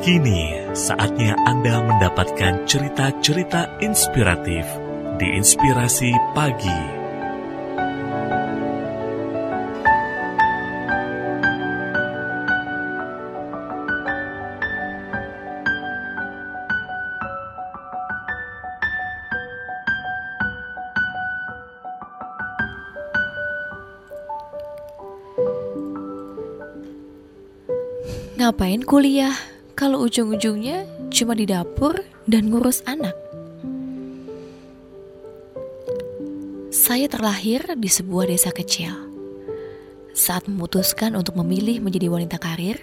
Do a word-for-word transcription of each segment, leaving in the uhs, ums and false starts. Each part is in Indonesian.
Kini saatnya Anda mendapatkan cerita-cerita inspiratif di Inspirasi Pagi. Ngapain kuliah kalau ujung-ujungnya cuma di dapur dan ngurus anak? Saya terlahir di sebuah desa kecil. Saat memutuskan untuk memilih menjadi wanita karir,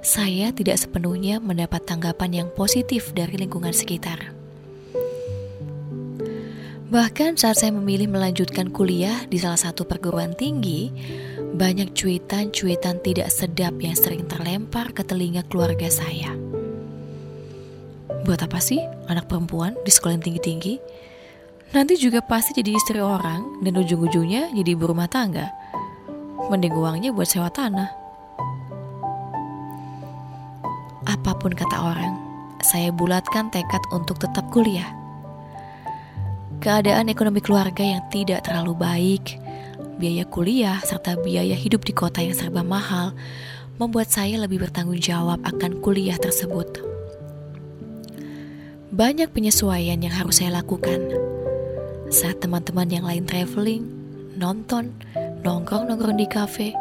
saya tidak sepenuhnya mendapat tanggapan yang positif dari lingkungan sekitar. Bahkan saat saya memilih melanjutkan kuliah di salah satu perguruan tinggi, banyak cuitan-cuitan tidak sedap yang sering terlempar ke telinga keluarga saya. Buat apa sih anak perempuan di sekolah yang tinggi-tinggi? Nanti juga pasti jadi istri orang dan ujung-ujungnya jadi ibu rumah tangga. Mending uangnya buat sewa tanah. Apapun kata orang, saya bulatkan tekad untuk tetap kuliah. Keadaan ekonomi keluarga yang tidak terlalu baik, biaya kuliah, serta biaya hidup di kota yang serba mahal, membuat saya lebih bertanggung jawab akan kuliah tersebut. Banyak penyesuaian yang harus saya lakukan. Saat teman-teman yang lain traveling, nonton, nongkrong-nongkrong di kafe,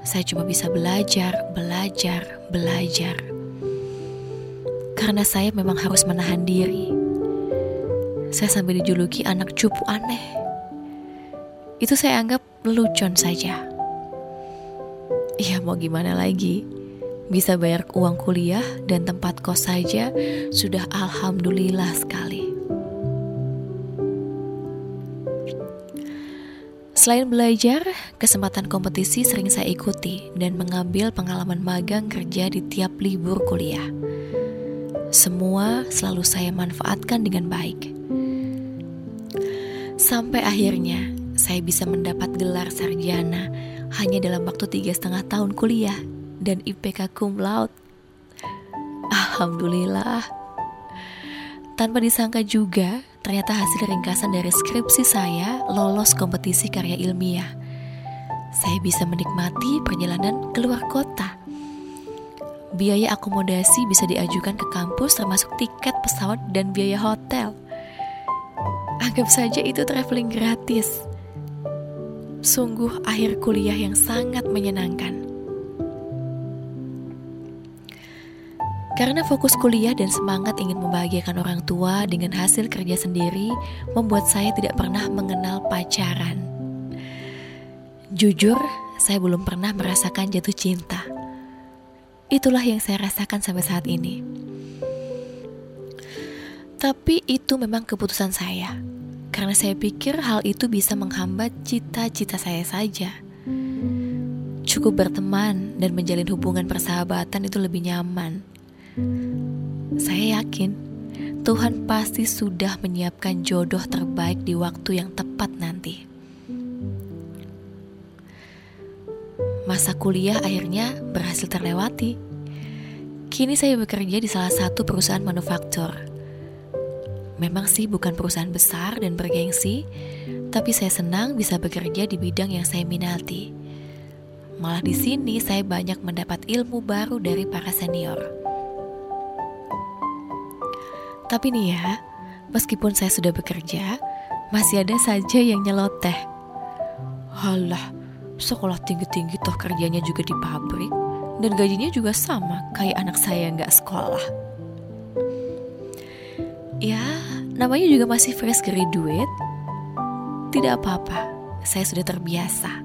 saya cuma bisa belajar, belajar, belajar. Karena saya memang harus menahan diri. Saya sampai dijuluki anak cupu aneh. Itu saya anggap lelucon saja. Ya mau gimana lagi? Bisa bayar uang kuliah dan tempat kos saja sudah alhamdulillah sekali. Selain belajar, kesempatan kompetisi sering saya ikuti dan mengambil pengalaman magang kerja di tiap libur kuliah. Semua selalu saya manfaatkan dengan baik. Sampai akhirnya, saya bisa mendapat gelar sarjana hanya dalam waktu tiga setengah tahun kuliah dan I P K cum laude. Alhamdulillah. Tanpa disangka juga, ternyata hasil ringkasan dari skripsi saya lolos kompetisi karya ilmiah. Saya bisa menikmati perjalanan keluar kota. Biaya akomodasi bisa diajukan ke kampus termasuk tiket pesawat dan biaya hotel. Anggap saja itu traveling gratis. Sungguh akhir kuliah yang sangat menyenangkan. Karena fokus kuliah dan semangat ingin membahagiakan orang tua dengan hasil kerja sendiri, membuat saya tidak pernah mengenal pacaran. Jujur, saya belum pernah merasakan jatuh cinta. Itulah yang saya rasakan sampai saat ini. Tapi itu memang keputusan saya, karena saya pikir hal itu bisa menghambat cita-cita saya saja. Cukup berteman dan menjalin hubungan persahabatan itu lebih nyaman. Saya yakin, Tuhan pasti sudah menyiapkan jodoh terbaik di waktu yang tepat nanti. Masa kuliah akhirnya berhasil terlewati. Kini saya bekerja di salah satu perusahaan manufaktur. Memang sih bukan perusahaan besar dan bergengsi, tapi saya senang bisa bekerja di bidang yang saya minati. Malah di sini saya banyak mendapat ilmu baru dari para senior. Tapi nih ya, meskipun saya sudah bekerja, masih ada saja yang nyeloteh. Halah, sekolah tinggi-tinggi toh kerjanya juga di pabrik, dan gajinya juga sama kayak anak saya yang gak sekolah. Ya, namanya juga masih fresh graduate. Tidak apa-apa, saya sudah terbiasa.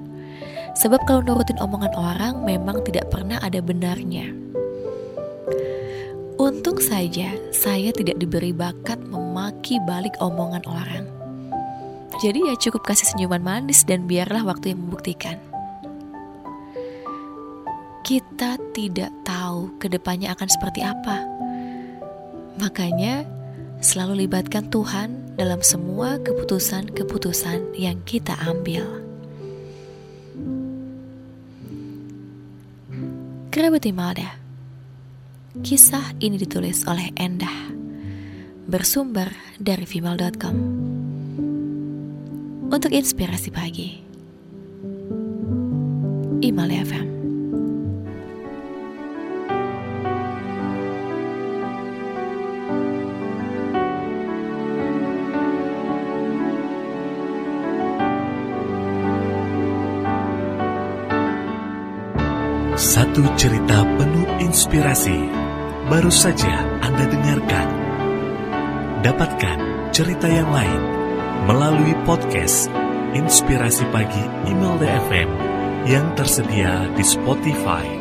Sebab kalau nurutin omongan orang memang tidak pernah ada benarnya. Untung saja saya tidak diberi bakat memaki balik omongan orang. Jadi ya cukup kasih senyuman manis dan biarlah waktu yang membuktikan. Kita tidak tahu kedepannya akan seperti apa. Makanya selalu libatkan Tuhan dalam semua keputusan-keputusan yang kita ambil. Kerabat Imal deh. Kisah ini ditulis oleh Endah, bersumber dari Vimal dot com. Untuk Inspirasi Pagi, Imal dot f m. Satu cerita penuh inspirasi baru saja Anda dengarkan. Dapatkan cerita yang lain melalui podcast Inspirasi Pagi Imal dot f m yang tersedia di Spotify.